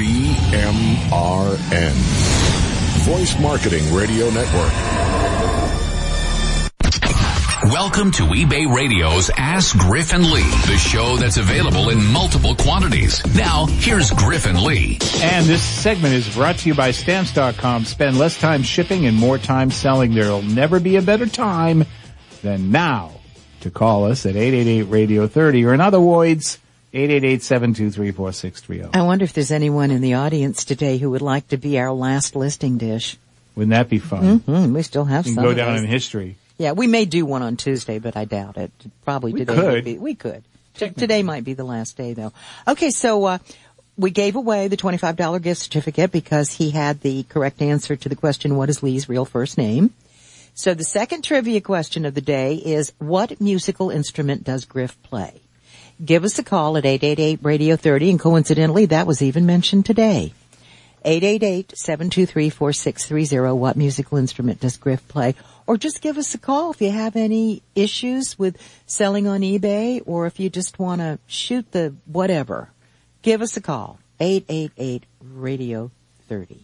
BMRN, Voice Marketing Radio Network. Welcome to eBay Radio's Ask Griff and Lee, the show that's available in multiple quantities. Now, here's Griff and Lee. And this segment is brought to you by Stamps.com. Spend less time shipping and more time selling. There'll never be a better time than now to call us at 888-RADIO-30 or in other voids, 888-723-4630. I wonder if there's anyone in the audience today who would like to be our last listing dish. Wouldn't that be fun? Mm-hmm. We still have some. Go down in history. Yeah, we may do one on Tuesday, but I doubt it. Probably today. We could. Today might be the last day, though. Okay, so we gave away the $25 gift certificate because he had the correct answer to the question, what is Lee's real first name? So the second trivia question of the day is, what musical instrument does Griff play? Give us a call at 888-RADIO-30, and coincidentally, that was even mentioned today. 888-723-4630, what musical instrument does Griff play? Or just give us a call if you have any issues with selling on eBay, or if you just want to shoot the whatever. Give us a call, 888-RADIO-30.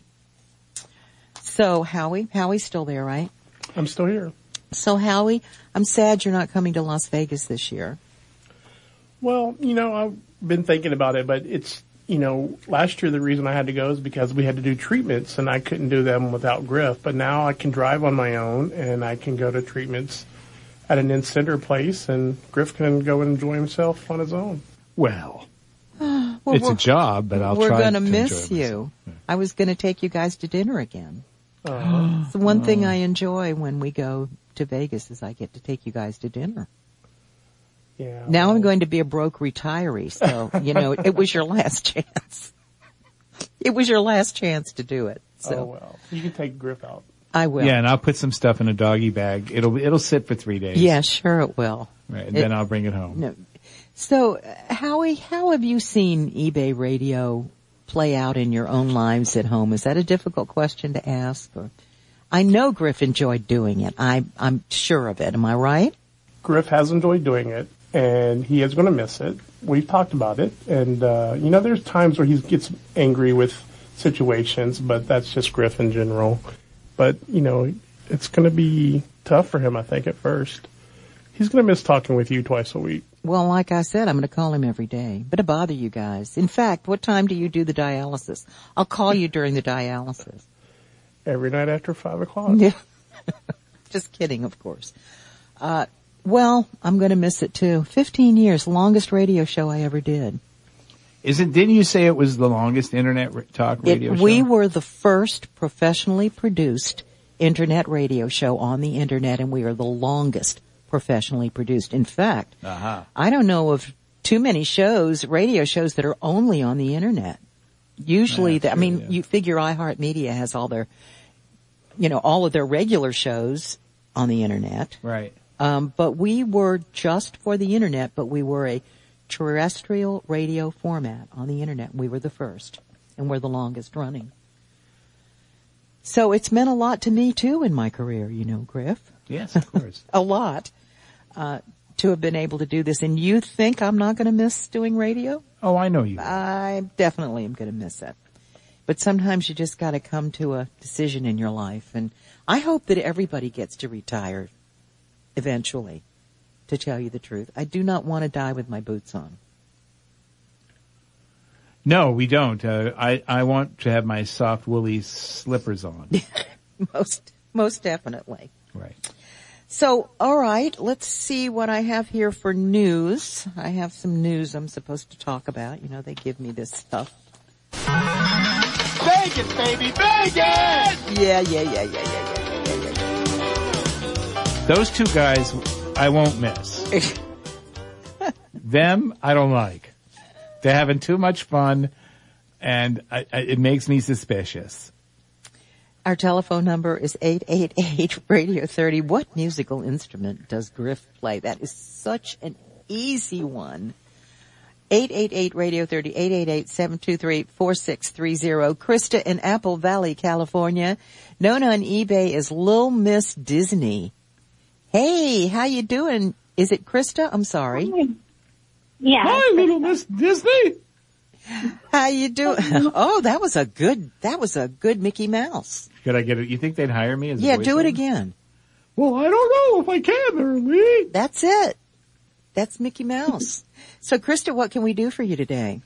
So, Howie's still there, right? I'm still here. So, Howie, I'm sad you're not coming to Las Vegas this year. Well, you know, I've been thinking about it, but it's, you know, last year the reason I had to go is because we had to do treatments, and I couldn't do them without Griff. But now I can drive on my own, and I can go to treatments at an in-center place, and Griff can go and enjoy himself on his own. Well, it's a job, but I'll try to enjoy myself. We're going to miss you. Yeah. I was going to take you guys to dinner again. It's the one thing I enjoy when we go to Vegas is I get to take you guys to dinner. Yeah, now I'm going to be a broke retiree, so, you know, it was your last chance. It was your last chance to do it. So. Oh, well. You can take Griff out. I will. Yeah, and I'll put some stuff in a doggy bag. It'll sit for 3 days. Yeah, sure it will. Right, and then I'll bring it home. No. So, Howie, how have you seen eBay Radio play out in your own lives at home? Is that a difficult question to ask? Or? I know Griff enjoyed doing it. I'm sure of it. Am I right? Griff has enjoyed doing it. And he is going to miss it. We've talked about it. And, you know, there's times where he gets angry with situations, but that's just Griff in general. But, you know, it's going to be tough for him, I think, at first. He's going to miss talking with you twice a week. Well, like I said, I'm going to call him every day. But to bother you guys. In fact, what time do you do the dialysis? I'll call you during the dialysis. Every night after 5 o'clock. Yeah. Just kidding, of course. Well, I'm going to miss it too. 15 years, longest radio show I ever did. Didn't you say it was the longest internet talk radio show? We were the first professionally produced internet radio show on the internet, and we are the longest professionally produced. In fact, I don't know of too many shows, radio shows that are only on the internet. Usually, you figure iHeartMedia has all their, you know, all of their regular shows on the internet. Right. But we were just for the internet, but we were a terrestrial radio format on the internet. We were the first, and we're the longest running. So it's meant a lot to me, too, in my career, you know, Griff. Yes, of course. A lot to have been able to do this. And you think I'm not going to miss doing radio? Oh, I know you. I definitely am going to miss it. But sometimes you just got to come to a decision in your life. And I hope that everybody gets to retire eventually, to tell you the truth. I do not want to die with my boots on. No, we don't. I want to have my soft, woolly slippers on. Most definitely. Right. So, all right, let's see what I have here for news. I have some news I'm supposed to talk about. You know, they give me this stuff. Vegas, baby, Vegas! Yeah. Those two guys, I won't miss. Them, I don't like. They're having too much fun, and it makes me suspicious. Our telephone number is 888-RADIO-30. What musical instrument does Griff play? That is such an easy one. 888-RADIO-30, 888-723-4630. Krista in Apple Valley, California, known on eBay as Lil Miss Disney. Hey, how you doing? Is it Krista? I'm sorry. Hi, Little Miss Disney. How you doing? Oh, that was a good Mickey Mouse. Could I get it? You think they'd hire me as a voiceover? Yeah, do it again. Well, I don't know if I can, Lee. That's it. That's Mickey Mouse. So, Krista, what can we do for you today?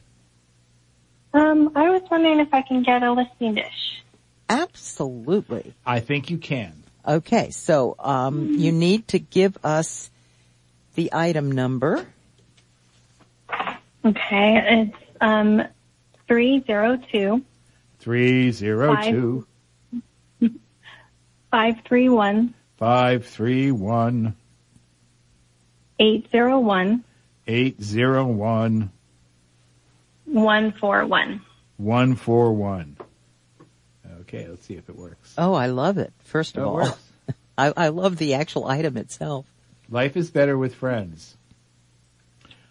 I was wondering if I can get a listening dish. Absolutely. I think you can. Okay, so you need to give us the item number. Okay, it's 302. 302. 531. 531. 801. 801. 141. 141. Okay, let's see if it works. Oh, I love it. First of all, I love the actual item itself. Life is better with friends.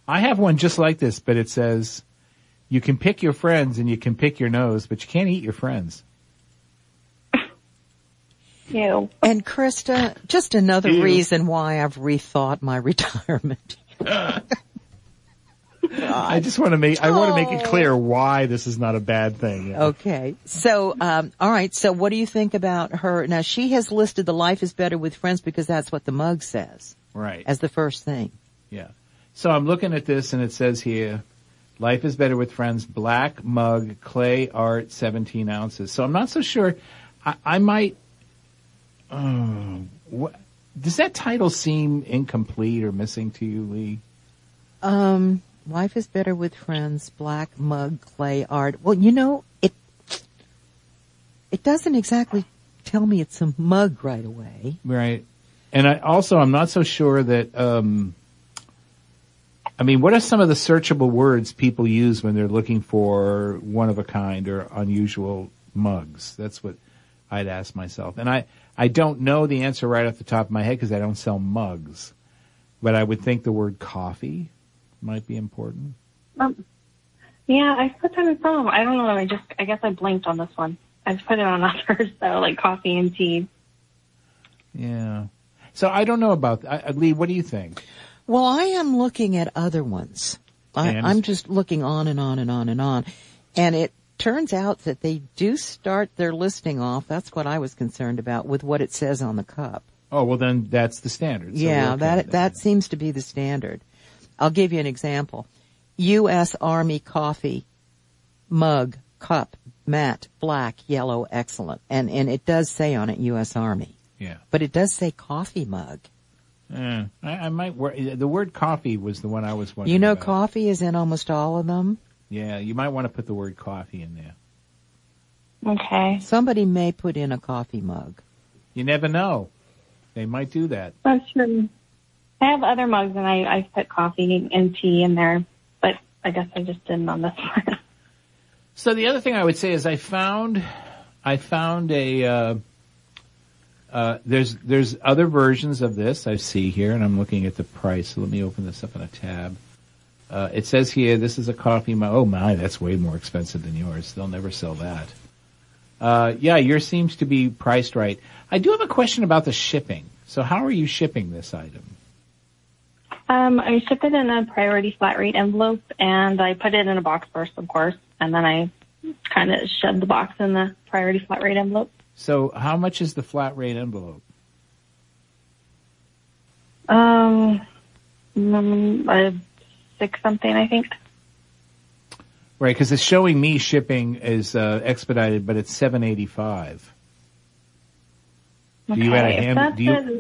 I have one just like this, but it says you can pick your friends and you can pick your nose, but you can't eat your friends. Ew. And Krista, just another reason why I've rethought my retirement. I just want to make it clear why this is not a bad thing. Yeah. Okay. So, all right. So what do you think about her? Now, she has listed the Life is Better with Friends because that's what the mug says. Right. As the first thing. Yeah. So I'm looking at this and it says here, Life is Better with Friends, black mug, clay art, 17 ounces. So I'm not so sure. I might, does that title seem incomplete or missing to you, Lee? Life is Better with Friends, black mug, clay art. Well, you know, it doesn't exactly tell me it's a mug right away. Right. And I'm not so sure that, what are some of the searchable words people use when they're looking for one of a kind or unusual mugs? That's what I'd ask myself. And I don't know the answer right off the top of my head because I don't sell mugs. But I would think the word coffee might be important. Yeah, I put that in some. I don't know. I guess I blinked on this one. I just put it on others, though, like coffee and tea. Yeah. So I don't know about that. Lee, what do you think? Well, I am looking at other ones. I'm just looking on and on and on and on. And it turns out that they do start their listing off. That's what I was concerned about with what it says on the cup. Oh, well, then that's the standard. So yeah, that seems to be the standard. I'll give you an example. U.S. Army coffee mug, cup, matte, black, yellow, excellent. And it does say on it U.S. Army. Yeah. But it does say coffee mug. I might worry. The word coffee was the one I was wondering about. Coffee is in almost all of them. Yeah, you might want to put the word coffee in there. Okay. Somebody may put in a coffee mug. You never know. They might do that. That's true. I have other mugs, and I put coffee and tea in there, but I guess I just didn't on this one. So the other thing I would say is I found a there's other versions of this I see here, and I'm looking at the price. So let me open this up in a tab. It says here this is a coffee mug. Oh my, that's way more expensive than yours. They'll never sell that. Yeah, yours seems to be priced right. I do have a question about the shipping. So how are you shipping this item? I ship it in a priority flat rate envelope, and I put it in a box first, of course, and then I kind of shoved the box in the priority flat rate envelope. So how much is the flat rate envelope? $6 something, I think. Right, because it's showing me shipping is expedited, but it's $7.85. Okay.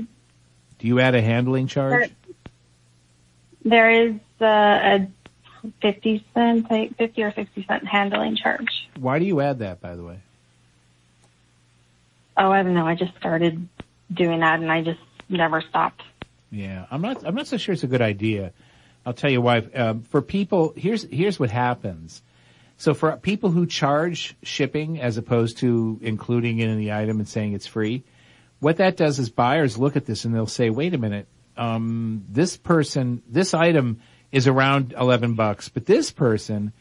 Do you add a handling charge? There is a 50 or 60 cent handling charge. Why do you add that, by the way? Oh, I don't know. I just started doing that, and I just never stopped. Yeah, I'm not so sure it's a good idea. I'll tell you why. For people, here's what happens. So for people who charge shipping as opposed to including it in the item and saying it's free, what that does is buyers look at this and they'll say, "Wait a minute." This item is around $11, but this person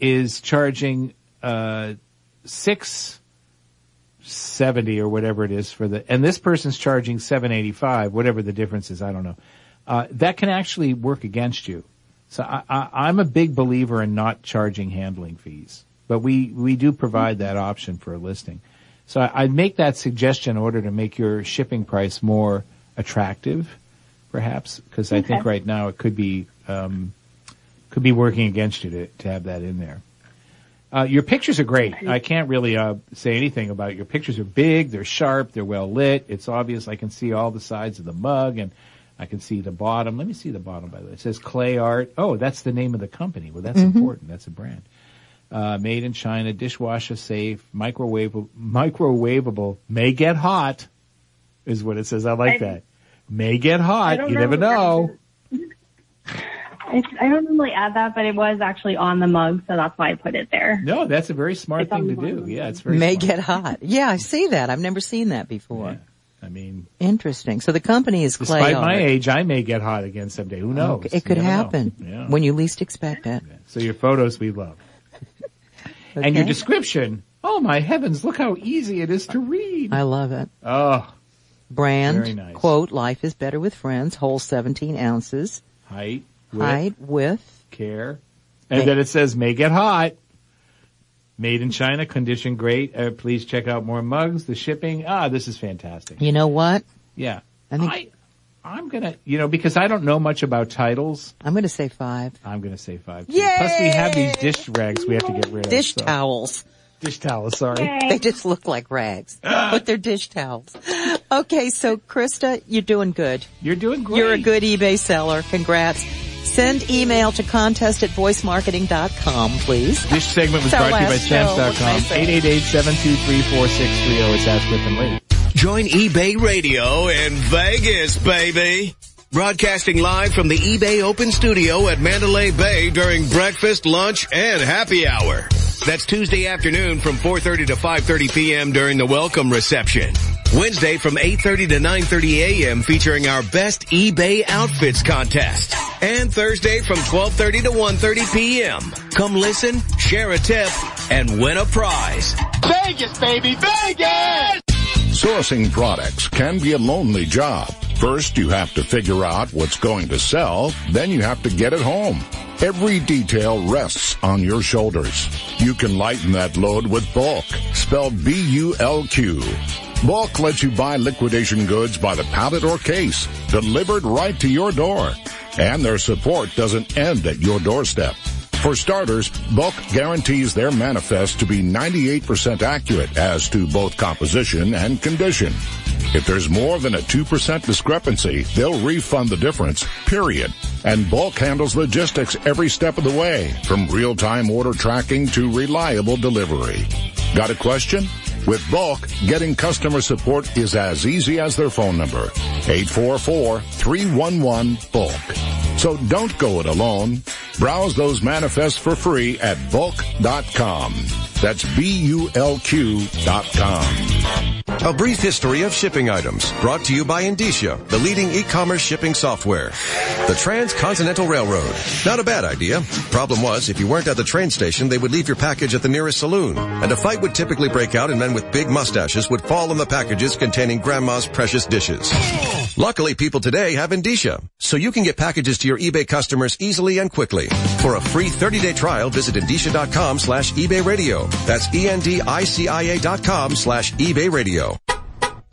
is charging, $6.70 or whatever it is and this person's charging $7.85, whatever the difference is, I don't know. That can actually work against you. So I'm a big believer in not charging handling fees, but we do provide that option for a listing. So I'd make that suggestion in order to make your shipping price more attractive, perhaps, because I think right now it could be working against you to have that in there. Your pictures are great. I can't really say anything about it. Your pictures are big, they're sharp, they're well lit. It's obvious. I can see all the sides of the mug, and I can see the bottom. Let me see the bottom, by the way. It says Clay Art. Oh, that's the name of the company. Well, that's important. That's a brand. Made in China, dishwasher safe, microwavable, may get hot, is what it says. I like that. May get hot. You never know. I don't normally add that, but it was actually on the mug, so that's why I put it there. No, that's a very smart thing to do. Yeah, it's very smart. May get hot. Yeah, I see that. I've never seen that before. Yeah. I mean, interesting. So the company is Clay Art. Despite my age, I may get hot again someday. Who knows? It could happen when you least expect it. Yeah. So your photos we love. Okay. And your description, oh my heavens, look how easy it is to read. I love it. Oh. Brand, very nice. Quote, life is better with friends, whole 17 ounces. Height, width. Care. And then it says, may get hot. Made in China, condition great. Please check out more mugs, the shipping. Ah, this is fantastic. You know what? Yeah. I think I'm gonna, because I don't know much about titles. I'm gonna say 5. I'm gonna say 5 too. Yay! Plus we have these dish rags we have to get rid of. Dish towels, sorry. Yay. They just look like rags, but they're dish towels. Okay, so Krista, you're doing good. You're doing great. You're a good eBay seller. Congrats. Send email to contest@voicemarketing.com, please. This segment was brought to you by Stamps.com. 888-723-4630. It's Ask Griff and Lee. Join eBay Radio in Vegas, baby. Broadcasting live from the eBay Open Studio at Mandalay Bay during breakfast, lunch, and happy hour. That's Tuesday afternoon from 4:30 to 5:30 p.m. during the welcome reception. Wednesday from 8:30 to 9:30 a.m. featuring our best eBay outfits contest. And Thursday from 12:30 to 1:30 p.m. Come listen, share a tip, and win a prize. Vegas, baby, Vegas! Sourcing products can be a lonely job. First, you have to figure out what's going to sell. Then you have to get it home. Every detail rests on your shoulders. You can lighten that load with BULQ, spelled B-U-L-Q. BULQ lets you buy liquidation goods by the pallet or case, delivered right to your door. And their support doesn't end at your doorstep. For starters, BULQ guarantees their manifest to be 98% accurate as to both composition and condition. If there's more than a 2% discrepancy, they'll refund the difference, period. And BULQ handles logistics every step of the way, from real-time order tracking to reliable delivery. Got a question? With BULQ, getting customer support is as easy as their phone number, 844-311-BULQ. So don't go it alone. Browse those manifests for free at bulq.com. That's BULQ.com. A brief history of shipping items brought to you by Endicia, the leading e-commerce shipping software. The Transcontinental Railroad. Not a bad idea. Problem was, if you weren't at the train station, they would leave your package at the nearest saloon. And a fight would typically break out and men with big mustaches would fall on the packages containing grandma's precious dishes. Luckily, people today have Endicia, so you can get packages to your eBay customers easily and quickly. For a free 30-day trial, visit Endicia.com/eBay radio. That's ENDICIA.com/eBay radio.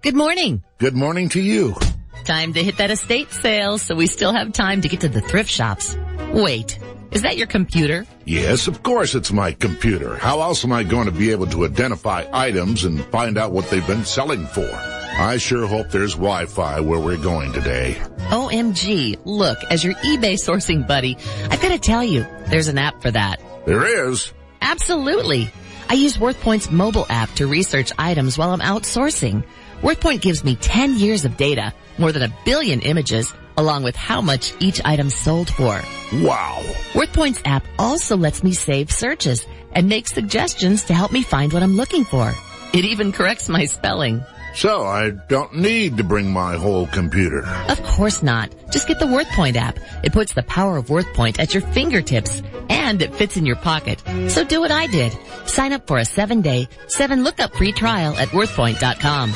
Good morning. Good morning to you. Time to hit that estate sale, so we still have time to get to the thrift shops. Wait, is that your computer? Yes, of course it's my computer. How else am I going to be able to identify items and find out what they've been selling for? I sure hope there's Wi-Fi where we're going today. OMG, look, as your eBay sourcing buddy, I've got to tell you, there's an app for that. There is? Absolutely. I use WorthPoint's mobile app to research items while I'm outsourcing. WorthPoint gives me 10 years of data, more than 1 billion images, along with how much each item sold for. Wow. WorthPoint's app also lets me save searches and make suggestions to help me find what I'm looking for. It even corrects my spelling. So I don't need to bring my whole computer. Of course not. Just get the WorthPoint app. It puts the power of WorthPoint at your fingertips, and it fits in your pocket. So do what I did. Sign up for a 7-day, 7-lookup free trial at WorthPoint.com.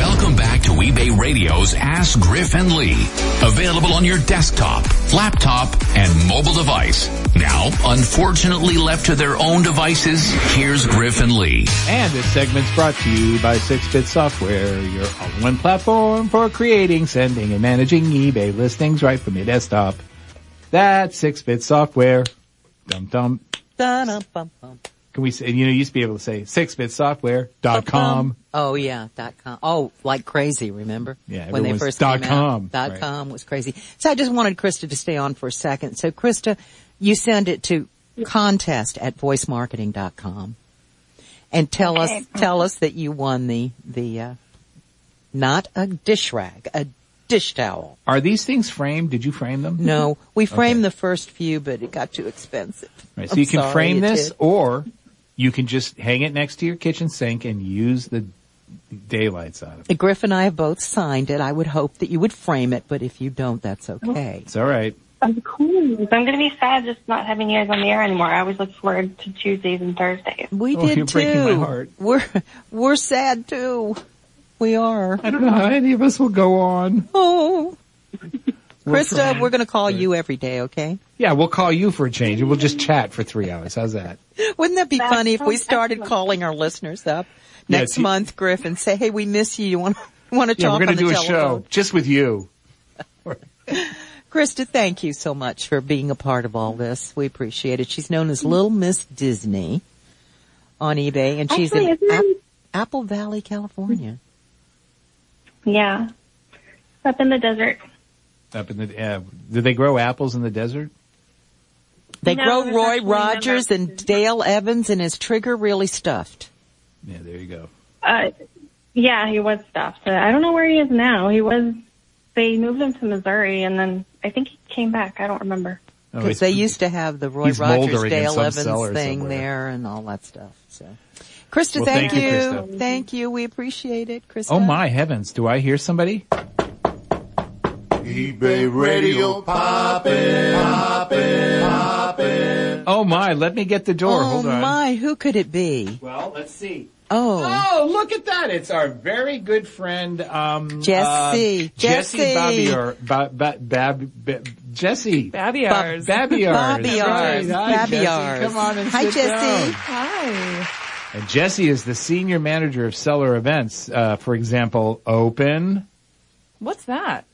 Welcome back to eBay Radio's Ask Griff and Lee. Available on your desktop, laptop, and mobile device. Now, unfortunately left to their own devices, here's Griff and Lee. And this segment's brought to you by SixBit Software, your all-in-one platform for creating, sending, and managing eBay listings right from your desktop. That's SixBit Software. Dum-dum. Dum-dum-dum-dum. Can we say, you know, you used to be able to say sixbitsoftware.com. Oh yeah, .com. Oh, like crazy, remember? Yeah, when they first came .com. Out. Dot right. .com was crazy. So I just wanted Krista to stay on for a second. So Krista, you send it to contest at voicemarketing.com and tell us that you won the not a dish rag, a dish towel. Are these things framed? Did you frame them? No, we framed the first few, but it got too expensive. Right, so you can frame this or you can just hang it next to your kitchen sink and use the daylights out of it. Griff and I have both signed it. I would hope that you would frame it, but if you don't, that's okay. It's all right. Of course. I'm going to be sad just not having you guys on the air anymore. I always look forward to Tuesdays and Thursdays. You're breaking my heart. We're sad, too. We are. I don't know how any of us will go on. Oh. Krista, we're going to call you every day, okay? Yeah, we'll call you for a change. We'll just chat for 3 hours. How's that? Wouldn't that be funny if we started calling our listeners up next month, Griff, and say, hey, we miss you. You want to talk on the telephone? Yeah, we're going to do a show just with you. Krista, thank you so much for being a part of all this. We appreciate it. She's known as Lil Miss Disney on eBay, and she's in Apple Valley, California. Yeah. Up in the desert. Do they grow apples in the desert? They grow Roy Rogers and Dale Evans, and his trigger really stuffed. Yeah, there you go. Yeah, he was stuffed. I don't know where he is now. They moved him to Missouri, and then I think he came back. I don't remember. Because they used to have the Roy Rogers, Dale Evans thing there and all that stuff, so... Krista, thank you. Krista. Thank you. We appreciate it, Krista. Oh, my heavens. Do I hear somebody? eBay Radio poppin'. Oh, my. Let me get the door. Hold on. Oh, my. Who could it be? Well, let's see. Oh, look at that. It's our very good friend, Jessie Babiarz. Babiarz. Come on and sit down. Hi. And Jessie is the senior manager of seller events. For example, Open. What's that?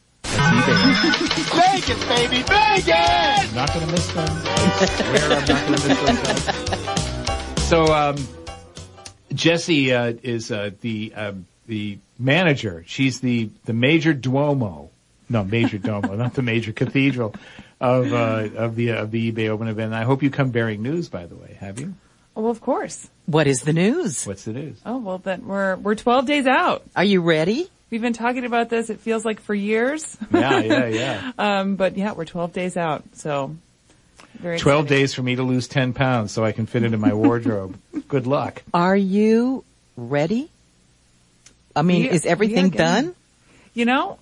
Vegas, baby, Vegas! Not going to miss one. I swear I'm not going to miss one. So, Jessie is the manager. She's the major duomo. No, major domo, not the major cathedral of the eBay Open event. And I hope you come bearing news, by the way. Have you? Well, of course. What is the news? What's the news? Oh, well, then we're 12 days out. Are you ready? We've been talking about this, it feels like, for years. Yeah. But, yeah, we're 12 days out, so very 12 exciting. Days for me to lose 10 pounds so I can fit it in my wardrobe. Good luck. Are you ready? I mean, is everything done? You know,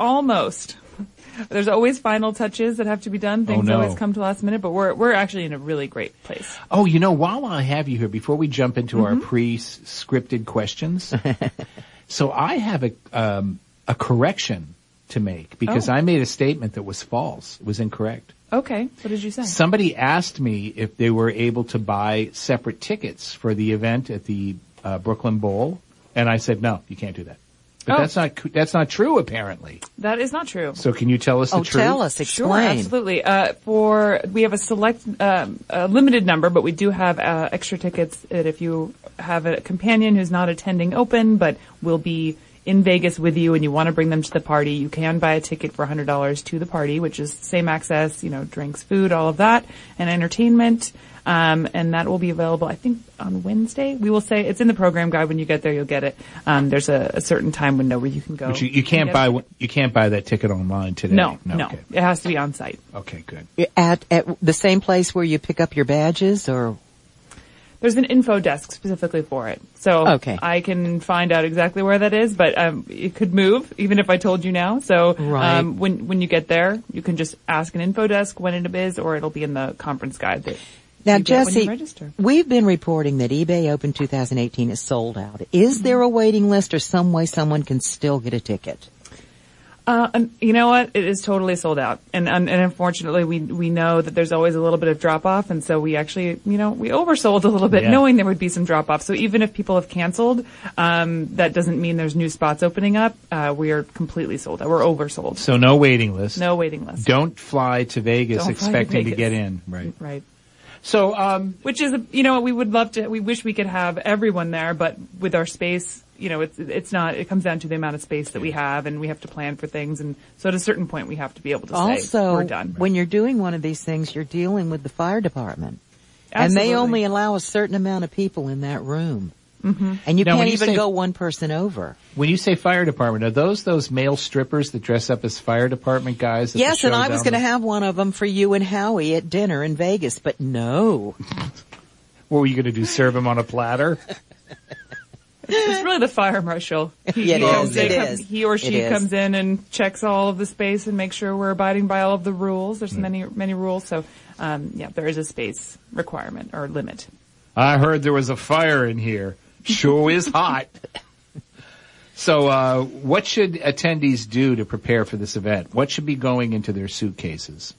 almost. There's always final touches that have to be done. Things always come to last minute, but we're actually in a really great place. Oh, you know, while I have you here, before we jump into our pre-scripted questions, so I have a correction to make because I made a statement that was false. It was incorrect. Okay. What did you say? Somebody asked me if they were able to buy separate tickets for the event at the Brooklyn Bowl, and I said, no, you can't do that. But that's not true, apparently. That is not true. So can you tell us the truth? Oh, tell us. Explain. Sure, absolutely. We have a select, a limited number, but we do have extra tickets that if you have a companion who's not attending Open but will be in Vegas with you and you want to bring them to the party, you can buy a ticket for $100 to the party, which is same access, you know, drinks, food, all of that, and entertainment. And that will be available, I think, on Wednesday. We will say it's in the program guide. When you get there, you'll get it. There's a certain time window where you can go. But you can't buy that ticket online today. No. Okay. It has to be on site. Okay, good. At the same place where you pick up your badges, or? There's an info desk specifically for it. So I can find out exactly where that is, but it could move even if I told you now. So when you get there, you can just ask an info desk when it is, or it'll be in the conference guide. Now, Jessie, we've been reporting that eBay Open 2018 is sold out. Is there a waiting list or some way someone can still get a ticket? You know what? It is totally sold out. And unfortunately, we know that there's always a little bit of drop-off. And so we actually, you know, we oversold a little bit knowing there would be some drop-off. So even if people have canceled, that doesn't mean there's new spots opening up. We are completely sold out. We're oversold. So no waiting list. No waiting list. Don't fly to Vegas expecting to get in. Right. Right. So, which is, you know, we would love to, we wish we could have everyone there, but with our space, you know, it's not, it comes down to the amount of space that we have, and we have to plan for things, and so at a certain point we have to be able to say, we're done. Also, when you're doing one of these things, you're dealing with the fire department. Absolutely. And they only allow a certain amount of people in that room. Mm-hmm. And you can't even go one person over. When you say fire department, are those male strippers that dress up as fire department guys? Yes, and I was going to have one of them for you and Howie at dinner in Vegas, but no. What were you going to do, serve him on a platter? It's really the fire marshal. He or she comes in and checks all of the space and makes sure we're abiding by all of the rules. There's many rules, so there is a space requirement or limit. I heard there was a fire in here. Sure is hot. So, what should attendees do to prepare for this event? What should be going into their suitcases?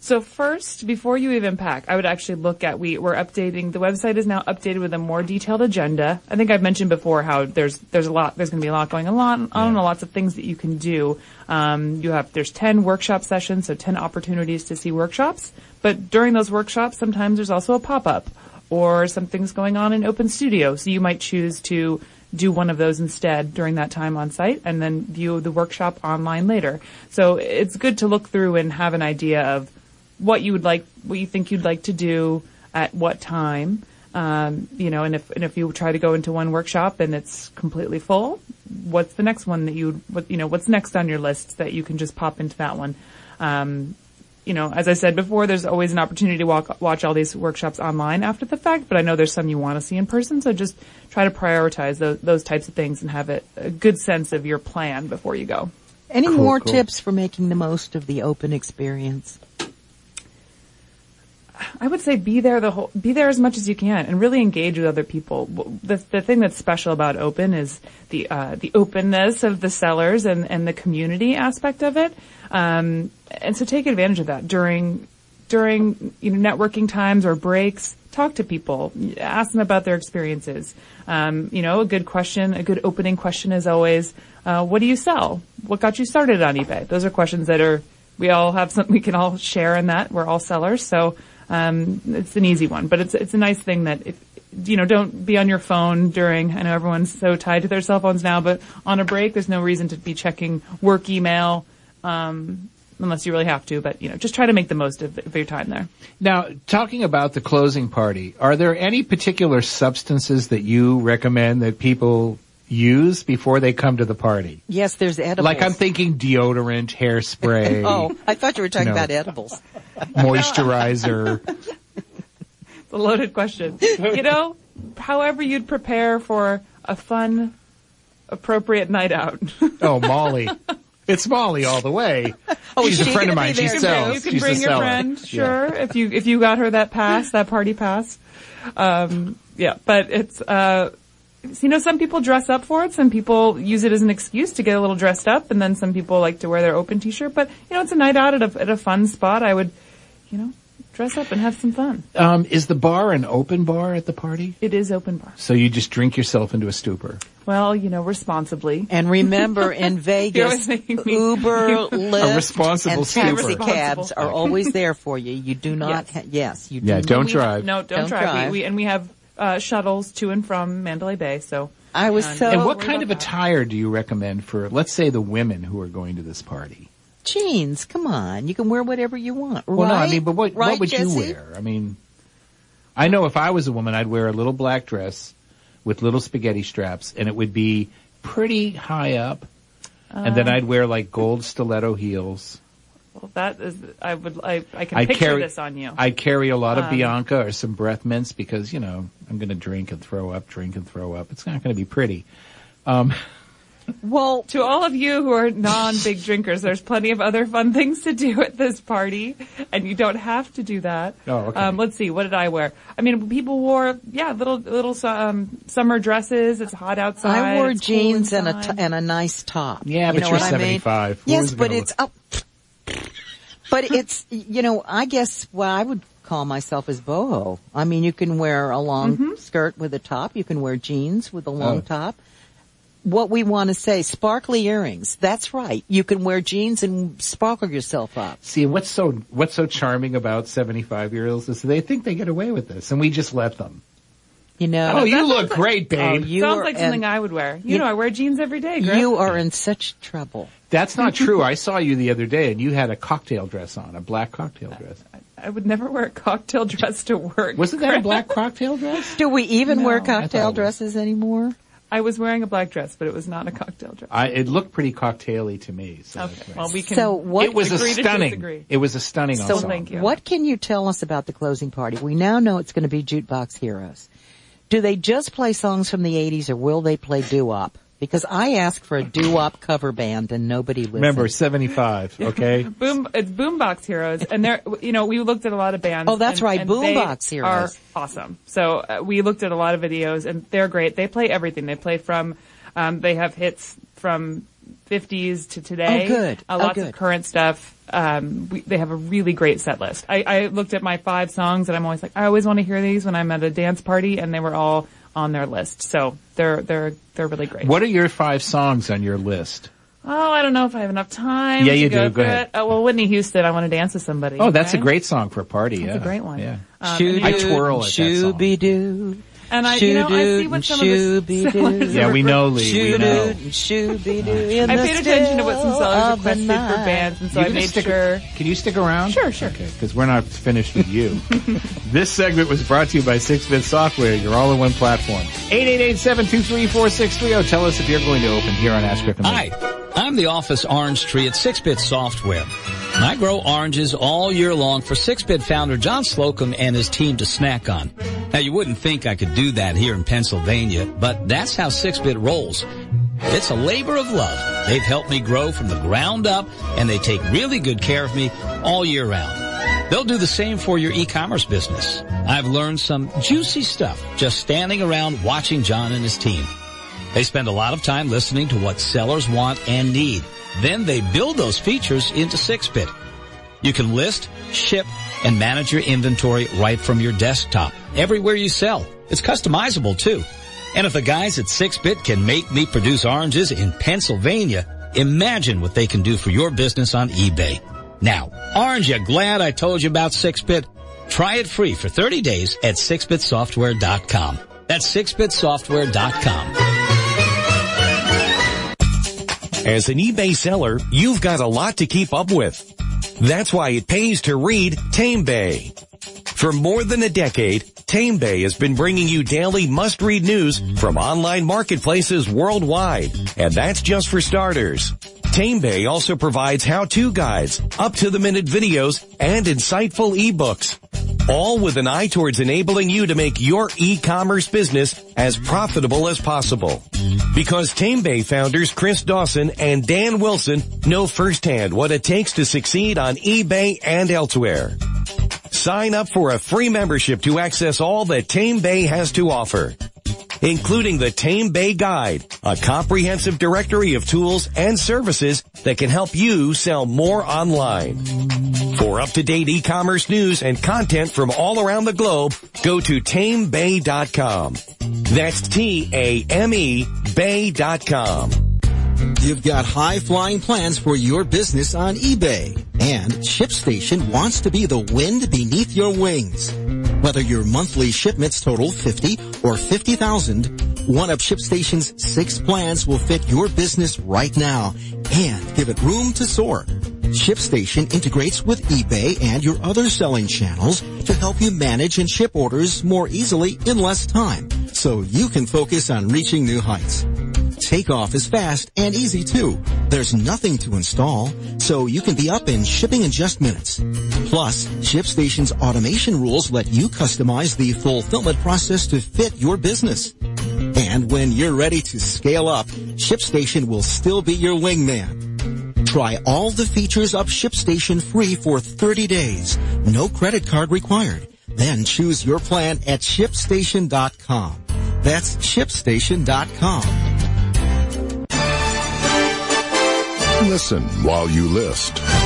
So first, before you even pack, I would actually look at, we're updating, the website is now updated with a more detailed agenda. I think I've mentioned before how there's going to be a lot going on, lots of things that you can do. There's 10 workshop sessions, so 10 opportunities to see workshops. But during those workshops, sometimes there's also a pop-up, or something's going on in open studio. So you might choose to do one of those instead during that time on site and then view the workshop online later. So it's good to look through and have an idea of what you think you'd like to do at what time. And if you try to go into one workshop and it's completely full, what's the next one what's next on your list that you can just pop into that one? As I said before, there's always an opportunity to watch all these workshops online after the fact, but I know there's some you want to see in person, so just try to prioritize those types of things and have a good sense of your plan before you go. Any more tips for making the most of the open experience? I would say be there as much as you can and really engage with other people. The thing that's special about Open is the openness of the sellers and the community aspect of it. And so take advantage of that during, networking times or breaks. Talk to people, ask them about their experiences. A good question, a good opening question is always, what do you sell? What got you started on eBay? Those are questions that we all have something we can all share in that. We're all sellers. So, it's an easy one, but it's a nice thing that if, don't be on your phone during, I know everyone's so tied to their cell phones now, but on a break, there's no reason to be checking work email, unless you really have to, but, just try to make the most of your time there. Now, talking about the closing party, are there any particular substances that you recommend that people use before they come to the party? Yes, there's edibles. Like I'm thinking deodorant, hairspray. Oh, I thought you were talking about edibles. Moisturizer. It's a loaded question. However you'd prepare for a fun, appropriate night out. Oh, Molly. It's Molly all the way. Oh, she's a friend of mine. She sells. You can bring your friend, sure, if you got her that party pass. But it's, some people dress up for it. Some people use it as an excuse to get a little dressed up, and then some people like to wear their open t-shirt. But, it's a night out at a fun spot. I would, dress up and have some fun. Is the bar an open bar at the party? It is open bar. So you just drink yourself into a stupor. Well, responsibly. And remember, in Vegas, Uber, Lyft, and taxi cabs are always there for you. You do not. You do. Yeah, don't drive. No, don't drive. We have shuttles to and from Mandalay Bay. So I was so. And what kind of attire do you recommend for, let's say, the women who are going to this party? Jeans. Come on, you can wear whatever you want. Well, what would Jessie? You wear? I mean, I know if I was a woman, I'd wear a little black dress with little spaghetti straps, and it would be pretty high up. And then I'd wear like gold stiletto heels. Well, that is, I can picture this on you. I carry a lot of Bianca or some breath mints because, I'm going to drink and throw up. It's not going to be pretty. Well, to all of you who are non-big drinkers, there's plenty of other fun things to do at this party, and you don't have to do that. Oh, okay. Let's see. What did I wear? I mean, people wore, little summer dresses. It's hot outside. I wore jeans and a nice top. Yeah, but you're 75. I mean? Yes, but it's up. But it's, I guess what I would call myself as boho. I mean, you can wear a long skirt with a top. You can wear jeans with a long top. What we want to say, sparkly earrings. That's right. You can wear jeans and sparkle yourself up. See, what's so charming about 75-year-olds is they think they get away with this, and we just let them. Oh, you look great, babe. Oh, sounds like something I would wear. You know, I wear jeans every day, girl. You are in such trouble. That's not true. I saw you the other day, and you had a cocktail dress on, a black cocktail dress. I would never wear a cocktail dress to work. Wasn't that a black cocktail dress? Do we even wear cocktail dresses anymore? I was wearing a black dress, but it was not a cocktail dress. It looked pretty cocktail-y to me. So okay. Well, we can. So what? It was a stunning ensemble. So thank you. What can you tell us about the closing party? We now know it's going to be Jukebox Heroes. Do they just play songs from the 80s, or will they play doo-wop? Because I asked for a doo-wop cover band, and nobody listened. Remember, 75, okay? It's Boombox Heroes, and they're, we looked at a lot of bands. Oh, that's right, Boombox Heroes. Are awesome. So we looked at a lot of videos, and they're great. They play everything. They play from, they have hits from 50s to today. Oh, good. Lots of current stuff. They have a really great set list. I looked at my 5 songs, and I'm always like, I always want to hear these when I'm at a dance party, and they were all on their list. So they're really great. What are your 5 songs on your list? Oh, I don't know if I have enough time. Yeah, you do. Go ahead. Oh, well, Whitney Houston, I Want to Dance with Somebody. Oh, that's a great song for a party. That's a great one. Yeah. I twirl at that song. Shoo-be-doo. And I, I see what some of the sellers are. Yeah, we know, Lee. We know. I paid attention to what some sellers requested for bands, and so I made sure. Can you stick around? Sure. Okay, because we're not finished with you. This segment was brought to you by SixBit Software, your all-in-one platform. 888-723-4630. Tell us if you're going to open here on Ask Griffin. Hi, I'm the office orange tree at SixBit Software. I grow oranges all year long for 6-Bit founder John Slocum and his team to snack on. Now, you wouldn't think I could do that here in Pennsylvania, but that's how 6-Bit rolls. It's a labor of love. They've helped me grow from the ground up, and they take really good care of me all year round. They'll do the same for your e-commerce business. I've learned some juicy stuff just standing around watching John and his team. They spend a lot of time listening to what sellers want and need. Then they build those features into 6-Bit. You can list, ship, and manage your inventory right from your desktop, everywhere you sell. It's customizable, too. And if the guys at 6-Bit can make me produce oranges in Pennsylvania, imagine what they can do for your business on eBay. Now, aren't you glad I told you about 6-Bit? Try it free for 30 days at 6bitsoftware.com. That's 6bitsoftware.com. As an eBay seller, you've got a lot to keep up with. That's why it pays to read TameBay. For more than a decade, TameBay has been bringing you daily must-read news from online marketplaces worldwide. And that's just for starters. TameBay also provides how-to guides, up-to-the-minute videos, and insightful ebooks. All with an eye towards enabling you to make your e-commerce business as profitable as possible. Because TameBay founders Chris Dawson and Dan Wilson know firsthand what it takes to succeed on eBay and elsewhere. Sign up for a free membership to access all that TameBay has to offer, including the TameBay Guide, a comprehensive directory of tools and services that can help you sell more online. For up-to-date e-commerce news and content from all around the globe, go to TameBay.com. That's TAME Bay.com. You've got high-flying plans for your business on eBay, and ShipStation wants to be the wind beneath your wings. Whether your monthly shipments total 50 or 50,000, one of ShipStation's 6 plans will fit your business right now and give it room to soar. ShipStation integrates with eBay and your other selling channels to help you manage and ship orders more easily in less time, so you can focus on reaching new heights. Takeoff is fast and easy, too. There's nothing to install, so you can be up and shipping in just minutes. Plus, ShipStation's automation rules let you customize the fulfillment process to fit your business. And And when you're ready to scale up, ShipStation will still be your wingman. Try all the features of ShipStation free for 30 days. No credit card required. Then choose your plan at ShipStation.com. That's ShipStation.com. Listen while you list.